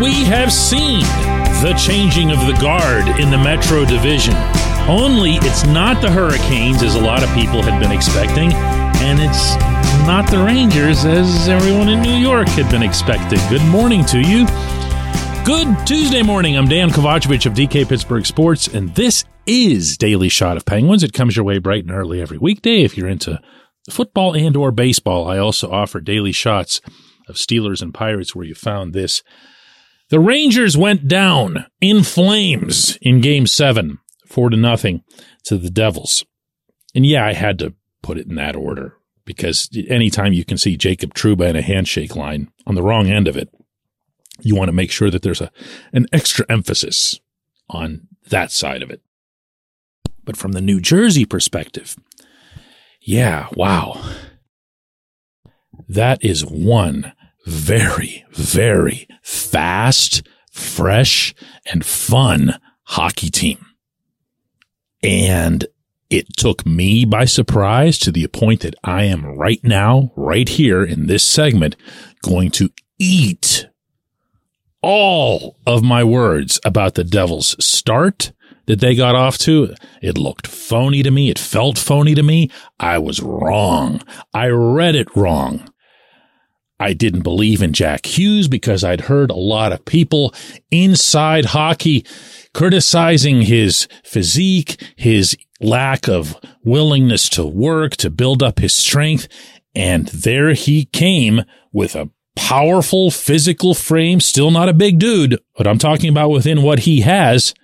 we have seen the changing of the guard in the Metro Division. Only it's not the Hurricanes, as a lot of people had been expecting, and it's not the Rangers, as everyone in New York had been expecting. Good morning to you. Good Tuesday morning. I'm Dan Kovacevic of DK Pittsburgh Sports, and this is Daily Shot of Penguins. It comes your way bright and early every weekday if you're into football and or baseball. I also offer Daily Shots of Steelers and Pirates, where you found this. The Rangers went down in flames in Game 7, 4-0 to the Devils. And yeah, I had to put it in that order, because anytime you can see Jacob Trouba in a handshake line on the wrong end of it, you want to make sure that there's an extra emphasis on that side of it. But from the New Jersey perspective, yeah, wow. That is one very, very fast, fresh, and fun hockey team. And it took me by surprise to the point that I am right now, right here in this segment, going to eat all of my words about the Devils' start that they got off to. It looked phony to me. It felt phony to me. I was wrong. I read it wrong. I didn't believe in Jack Hughes because I'd heard a lot of people inside hockey criticizing his physique, his lack of willingness to work, to build up his strength. And there he came with a powerful physical frame, still not a big dude, but I'm talking about within what he has.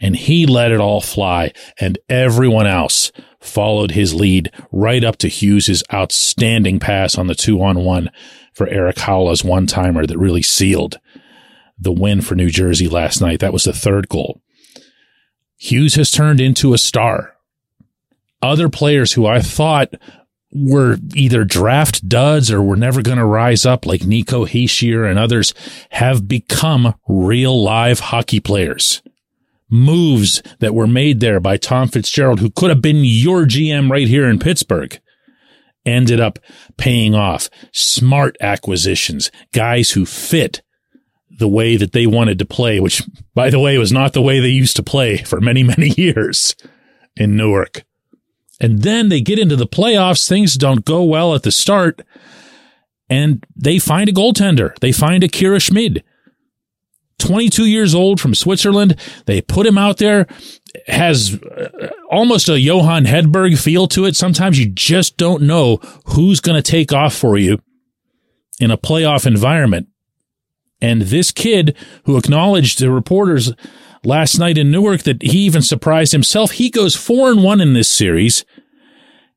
And he let it all fly, and everyone else followed his lead right up to Hughes' outstanding pass on the 2-on-1 for Eric Haula's one-timer that really sealed the win for New Jersey last night. That was the third goal. Hughes has turned into a star. Other players who I thought were either draft duds or were never going to rise up, like Nico Hischier and others, have become real live hockey players. Moves that were made there by Tom Fitzgerald, who could have been your GM right here in Pittsburgh, ended up paying off. Smart acquisitions, guys who fit the way that they wanted to play, which, by the way, was not the way they used to play for many, many years in Newark. And then they get into the playoffs. Things don't go well at the start, and they find a goaltender. They find Akira Schmid, 22 years old from Switzerland. They put him out there. Has almost a Johan Hedberg feel to it. Sometimes you just don't know who's going to take off for you in a playoff environment. And this kid, who acknowledged the reporters last night in Newark that he even surprised himself, he goes 4-1 in this series,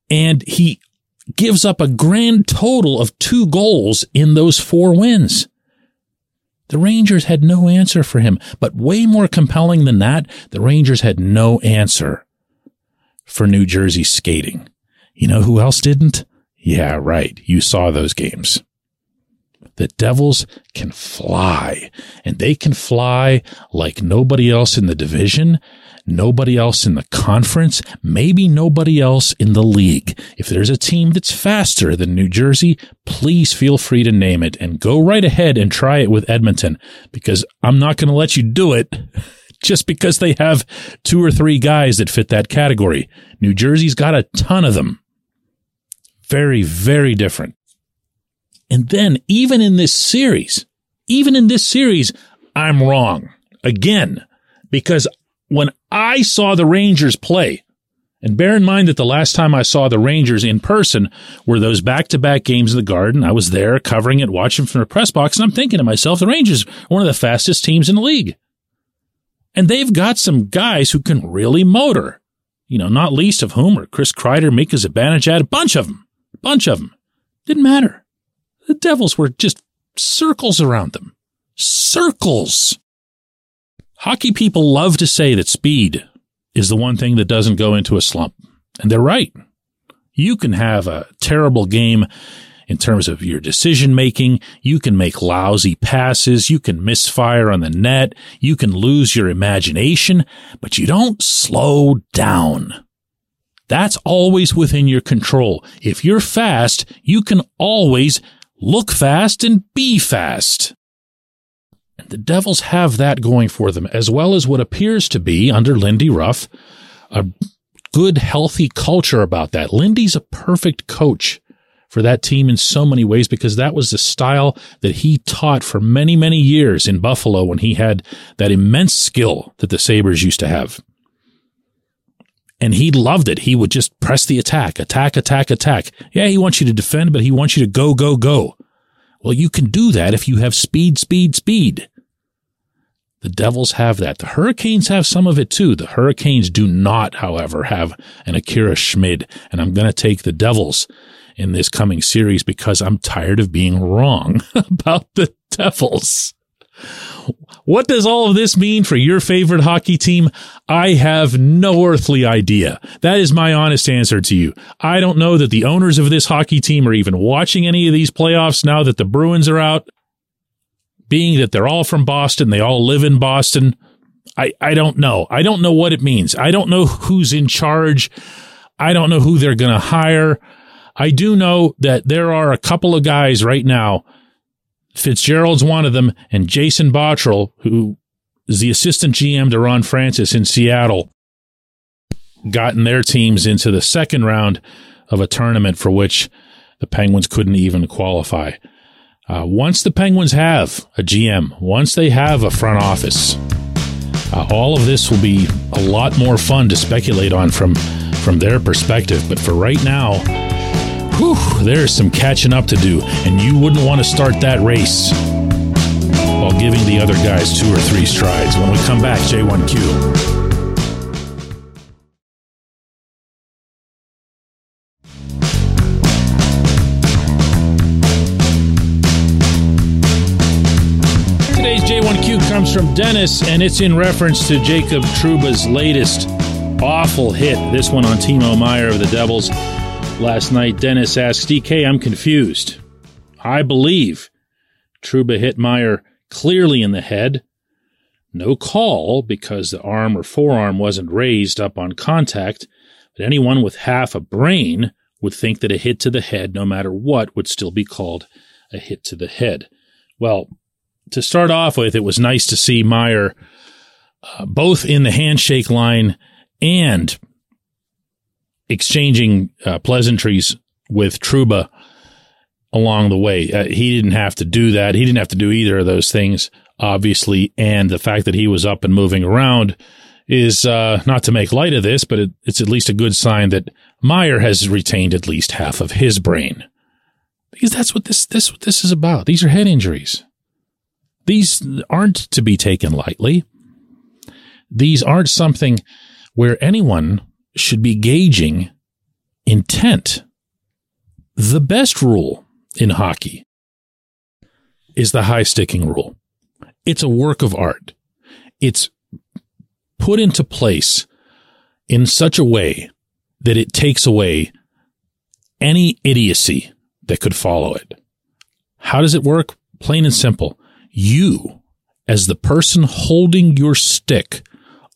and he gives up a grand total of 2 goals in those 4 wins. The Rangers had no answer for him, but way more compelling than that, the Rangers had no answer for New Jersey skating. You know who else didn't? Yeah, right. You saw those games. The Devils can fly, and they can fly like nobody else in the division, nobody else in the conference, maybe nobody else in the league. If there's a team that's faster than New Jersey, please feel free to name it, and go right ahead and try it with Edmonton, because I'm not going to let you do it just because they have 2 or 3 guys that fit that category. New Jersey's got a ton of them. Very, very different. And then, even in this series, I'm wrong again, because when I saw the Rangers play, and bear in mind that the last time I saw the Rangers in person were those back-to-back games in the Garden. I was there covering it, watching from the press box, and I'm thinking to myself, the Rangers are one of the fastest teams in the league. And they've got some guys who can really motor, not least of whom are Chris Kreider, Mika Zibanejad, a bunch of them. Didn't matter. The Devils were just circles around them. Circles. Hockey people love to say that speed is the one thing that doesn't go into a slump. And they're right. You can have a terrible game in terms of your decision making. You can make lousy passes. You can misfire on the net. You can lose your imagination, but you don't slow down. That's always within your control. If you're fast, you can always look fast and be fast. The Devils have that going for them, as well as what appears to be, under Lindy Ruff, a good, healthy culture about that. Lindy's a perfect coach for that team in so many ways, because that was the style that he taught for many, many years in Buffalo when he had that immense skill that the Sabres used to have. And he loved it. He would just press the attack. Yeah, he wants you to defend, but he wants you to go. Well, you can do that if you have speed. The Devils have that. The Hurricanes have some of it too. The Hurricanes do not, however, have an Akira Schmid. And I'm going to take the Devils in this coming series because I'm tired of being wrong about the Devils. What does all of this mean for your favorite hockey team? I have no earthly idea. That is my honest answer to you. I don't know that the owners of this hockey team are even watching any of these playoffs now that the Bruins are out. Being that they're all from Boston, they all live in Boston, I don't know. I don't know what it means. I don't know who's in charge. I don't know who they're going to hire. I do know that there are a couple of guys right now, Fitzgerald's one of them, and Jason Bottrell, who is the assistant GM to Ron Francis in Seattle, gotten their teams into the second round of a tournament for which the Penguins couldn't even qualify. Once the Penguins have a GM, once they have a front office, all of this will be a lot more fun to speculate on from their perspective. But for right now, there's some catching up to do, and you wouldn't want to start that race while giving the other guys 2 or 3 strides. When we come back, J1Q. Today's J1Q comes from Dennis, and it's in reference to Jacob Trouba's latest awful hit, this one on Timo Meier of the Devils. Last night, Dennis asks, DK, I'm confused. I believe Trouba hit Meier clearly in the head. No call because the arm or forearm wasn't raised up on contact, but anyone with half a brain would think that a hit to the head, no matter what, would still be called a hit to the head. Well, to start off with, it was nice to see Meier both in the handshake line and exchanging pleasantries with Trouba along the way. He didn't have to do that. He didn't have to do either of those things, obviously. And the fact that he was up and moving around is not to make light of this, but it's at least a good sign that Meier has retained at least half of his brain. Because that's what this is about. These are head injuries. These aren't to be taken lightly. These aren't something where anyone should be gauging intent. The best rule in hockey is the high-sticking rule. It's a work of art. It's put into place in such a way that it takes away any idiocy that could follow it. How does it work? Plain and simple. You, as the person holding your stick,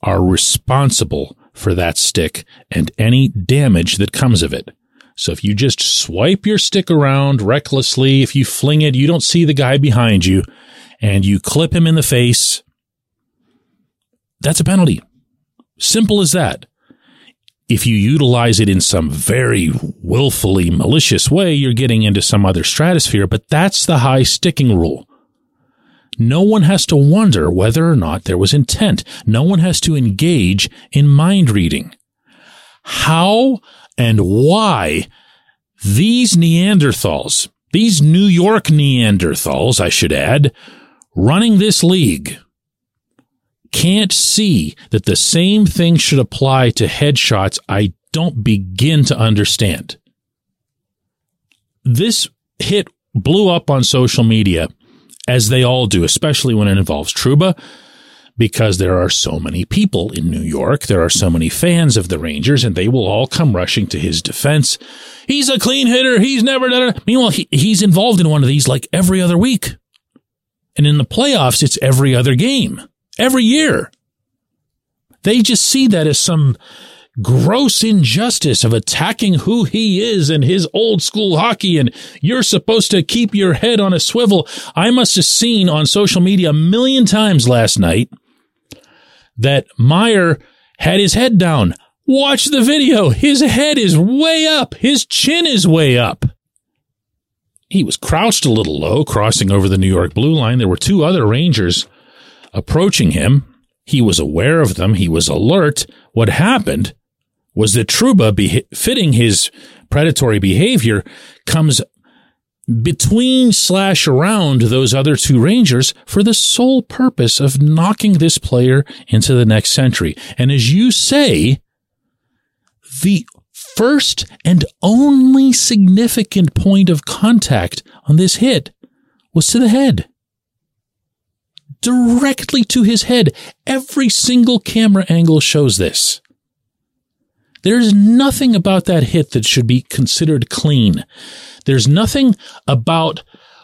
are responsible for that stick and any damage that comes of it. So if you just swipe your stick around recklessly, if you fling it, you don't see the guy behind you, and you clip him in the face, that's a penalty. Simple as that. If you utilize it in some very willfully malicious way, you're getting into some other stratosphere, but that's the high sticking rule. No one has to wonder whether or not there was intent. No one has to engage in mind reading. How and why these Neanderthals, these New York Neanderthals, I should add, running this league, can't see that the same thing should apply to headshots, I don't begin to understand. This hit blew up on social media, as they all do, especially when it involves Trouba, because there are so many people in New York. There are so many fans of the Rangers, and they will all come rushing to his defense. He's a clean hitter. He's never done it. Meanwhile, he's involved in one of these like every other week. And in the playoffs, it's every other game, every year. They just see that as some gross injustice of attacking who he is and his old school hockey, and you're supposed to keep your head on a swivel. I must have seen on social media a million times last night that Meier had his head down. Watch the video. His head is way up. His chin is way up. He was crouched a little low, crossing over the New York blue line. There were two other Rangers approaching him. He was aware of them. He was alert. What happened was that Trouba, fitting his predatory behavior, comes between slash around those other two Rangers for the sole purpose of knocking this player into the next century. And as you say, the first and only significant point of contact on this hit was to the head. Directly to his head. Every single camera angle shows this. There's nothing about that hit that should be considered clean. There's nothing about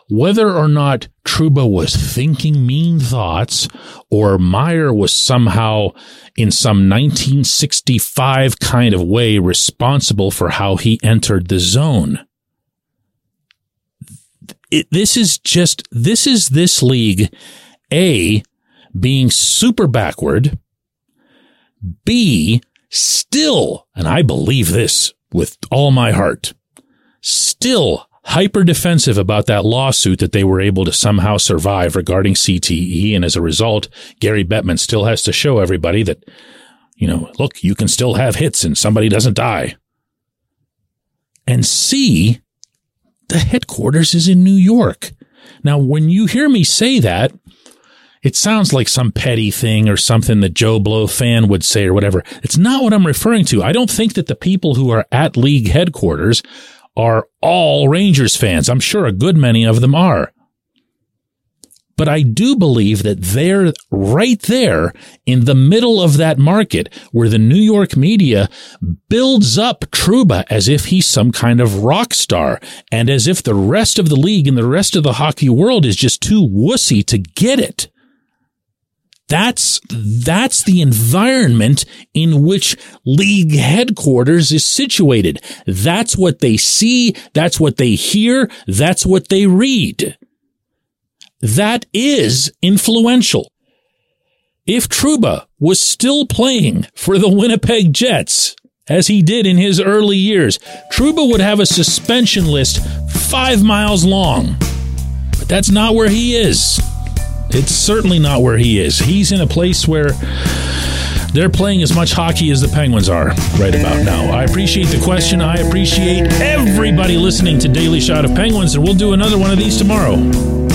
whether or not Trouba was thinking mean thoughts or Meier was somehow in some 1965 kind of way responsible for how he entered the zone. This is this league, A, being super backward, B, still, and I believe this with all my heart, still hyper defensive about that lawsuit that they were able to somehow survive regarding CTE. And as a result, Gary Bettman still has to show everybody that, you know, look, you can still have hits and somebody doesn't die. And C, the headquarters is in New York. Now, when you hear me say that, it sounds like some petty thing or something that Joe Blow fan would say or whatever. It's not what I'm referring to. I don't think that the people who are at league headquarters are all Rangers fans. I'm sure a good many of them are. But I do believe that they're right there in the middle of that market where the New York media builds up Trouba as if he's some kind of rock star and as if the rest of the league and the rest of the hockey world is just too wussy to get it. That's the environment in which league headquarters is situated. That's what they see. That's what they hear. That's what they read. That is influential. If Trouba was still playing for the Winnipeg Jets, as he did in his early years, Trouba would have a suspension list 5 miles long. But that's not where he is. It's certainly not where he is. He's in a place where they're playing as much hockey as the Penguins are right about now. I appreciate the question. I appreciate everybody listening to Daily Shot of Penguins, and we'll do another one of these tomorrow.